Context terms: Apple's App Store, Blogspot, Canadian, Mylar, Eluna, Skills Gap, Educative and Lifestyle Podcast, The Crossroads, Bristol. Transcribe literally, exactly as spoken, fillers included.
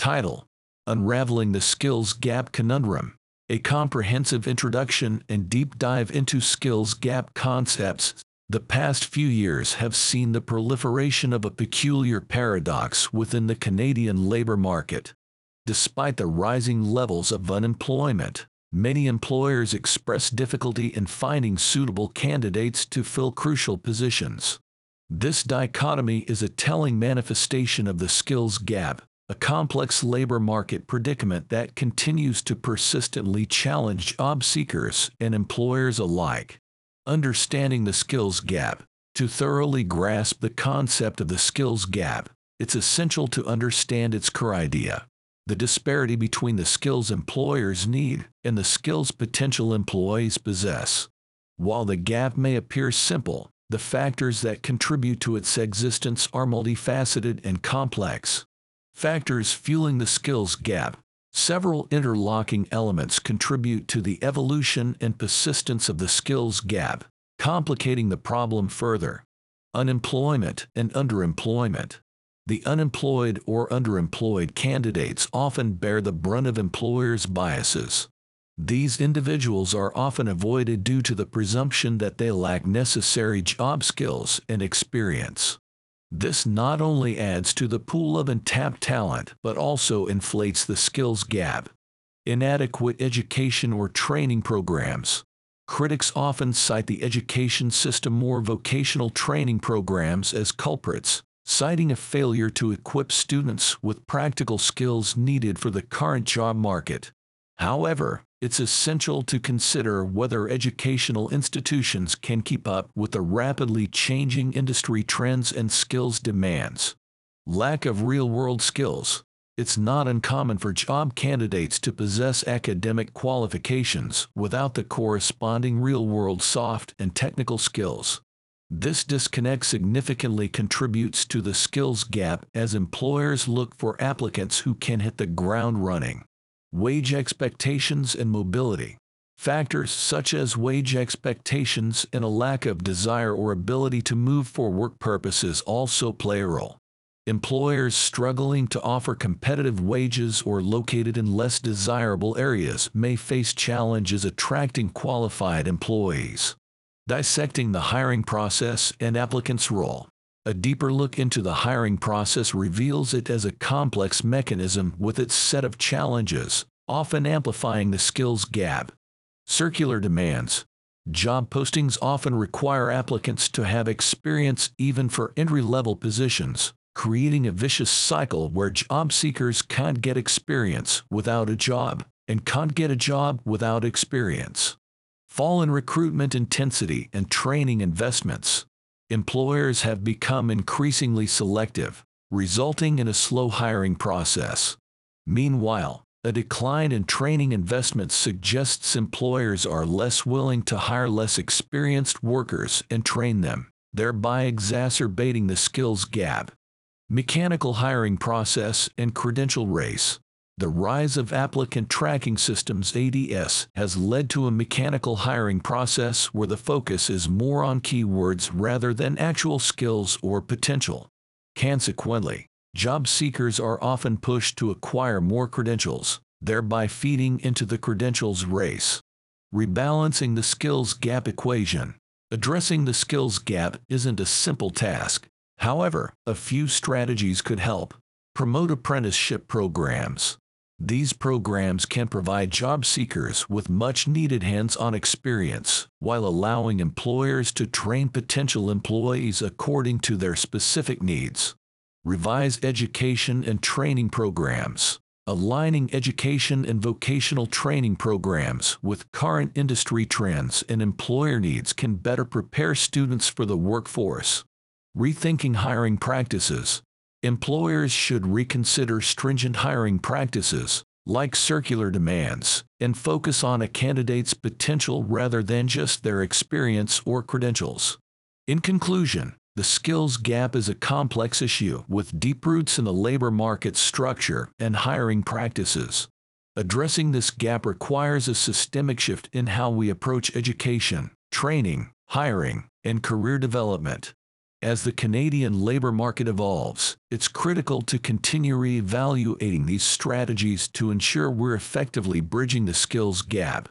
Title: Unraveling the Skills Gap Conundrum, a comprehensive introduction and deep dive into skills gap concepts. The past few years have seen the proliferation of a peculiar paradox within the Canadian labor market. Despite the rising levels of unemployment, many employers express difficulty in finding suitable candidates to fill crucial positions. This dichotomy is a telling manifestation of the skills gap, a complex labor market predicament that continues to persistently challenge job seekers and employers alike. Understanding the skills gap. To thoroughly grasp the concept of the skills gap, it's essential to understand its core idea: the disparity between the skills employers need and the skills potential employees possess. While the gap may appear simple, the factors that contribute to its existence are multifaceted and complex. Factors fueling the skills gap. Several interlocking elements contribute to the evolution and persistence of the skills gap, complicating the problem further. Unemployment and underemployment. The unemployed or underemployed candidates often bear the brunt of employers' biases. These individuals are often avoided due to the presumption that they lack necessary job skills and experience. This not only adds to the pool of untapped talent, but also inflates the skills gap. Inadequate education or training programs. Critics often cite the education system or vocational training programs as culprits, citing a failure to equip students with practical skills needed for the current job market. However, it's essential to consider whether educational institutions can keep up with the rapidly changing industry trends and skills demands. Lack of real-world skills. It's not uncommon for job candidates to possess academic qualifications without the corresponding real-world soft and technical skills. This disconnect significantly contributes to the skills gap as employers look for applicants who can hit the ground running. Wage expectations and mobility. Factors such as wage expectations and a lack of desire or ability to move for work purposes also play a role. Employers struggling to offer competitive wages or located in less desirable areas may face challenges attracting qualified employees. Dissecting the hiring process and applicants' role. A deeper look into the hiring process reveals it as a complex mechanism with its set of challenges, often amplifying the skills gap. Circular demands. Job postings often require applicants to have experience even for entry-level positions, creating a vicious cycle where job seekers can't get experience without a job, and can't get a job without experience. Fall in recruitment intensity and training investments. Employers have become increasingly selective, resulting in a slow hiring process. Meanwhile, a decline in training investments suggests employers are less willing to hire less experienced workers and train them, thereby exacerbating the skills gap. Mechanical hiring process and credential race. The rise of applicant tracking systems A D S has led to a mechanical hiring process where the focus is more on keywords rather than actual skills or potential. Consequently, job seekers are often pushed to acquire more credentials, thereby feeding into the credentials race. Rebalancing the skills gap equation. Addressing the skills gap isn't a simple task. However, a few strategies could help. Promote apprenticeship programs. These programs can provide job seekers with much-needed hands-on experience while allowing employers to train potential employees according to their specific needs. Revise education and training programs. Aligning education and vocational training programs with current industry trends and employer needs can better prepare students for the workforce. Rethinking hiring practices. Employers should reconsider stringent hiring practices, like circular demands, and focus on a candidate's potential rather than just their experience or credentials. In conclusion, the skills gap is a complex issue with deep roots in the labor market structure and hiring practices. Addressing this gap requires a systemic shift in how we approach education, training, hiring, and career development. As the Canadian labor market evolves, it's critical to continue reevaluating these strategies to ensure we're effectively bridging the skills gap.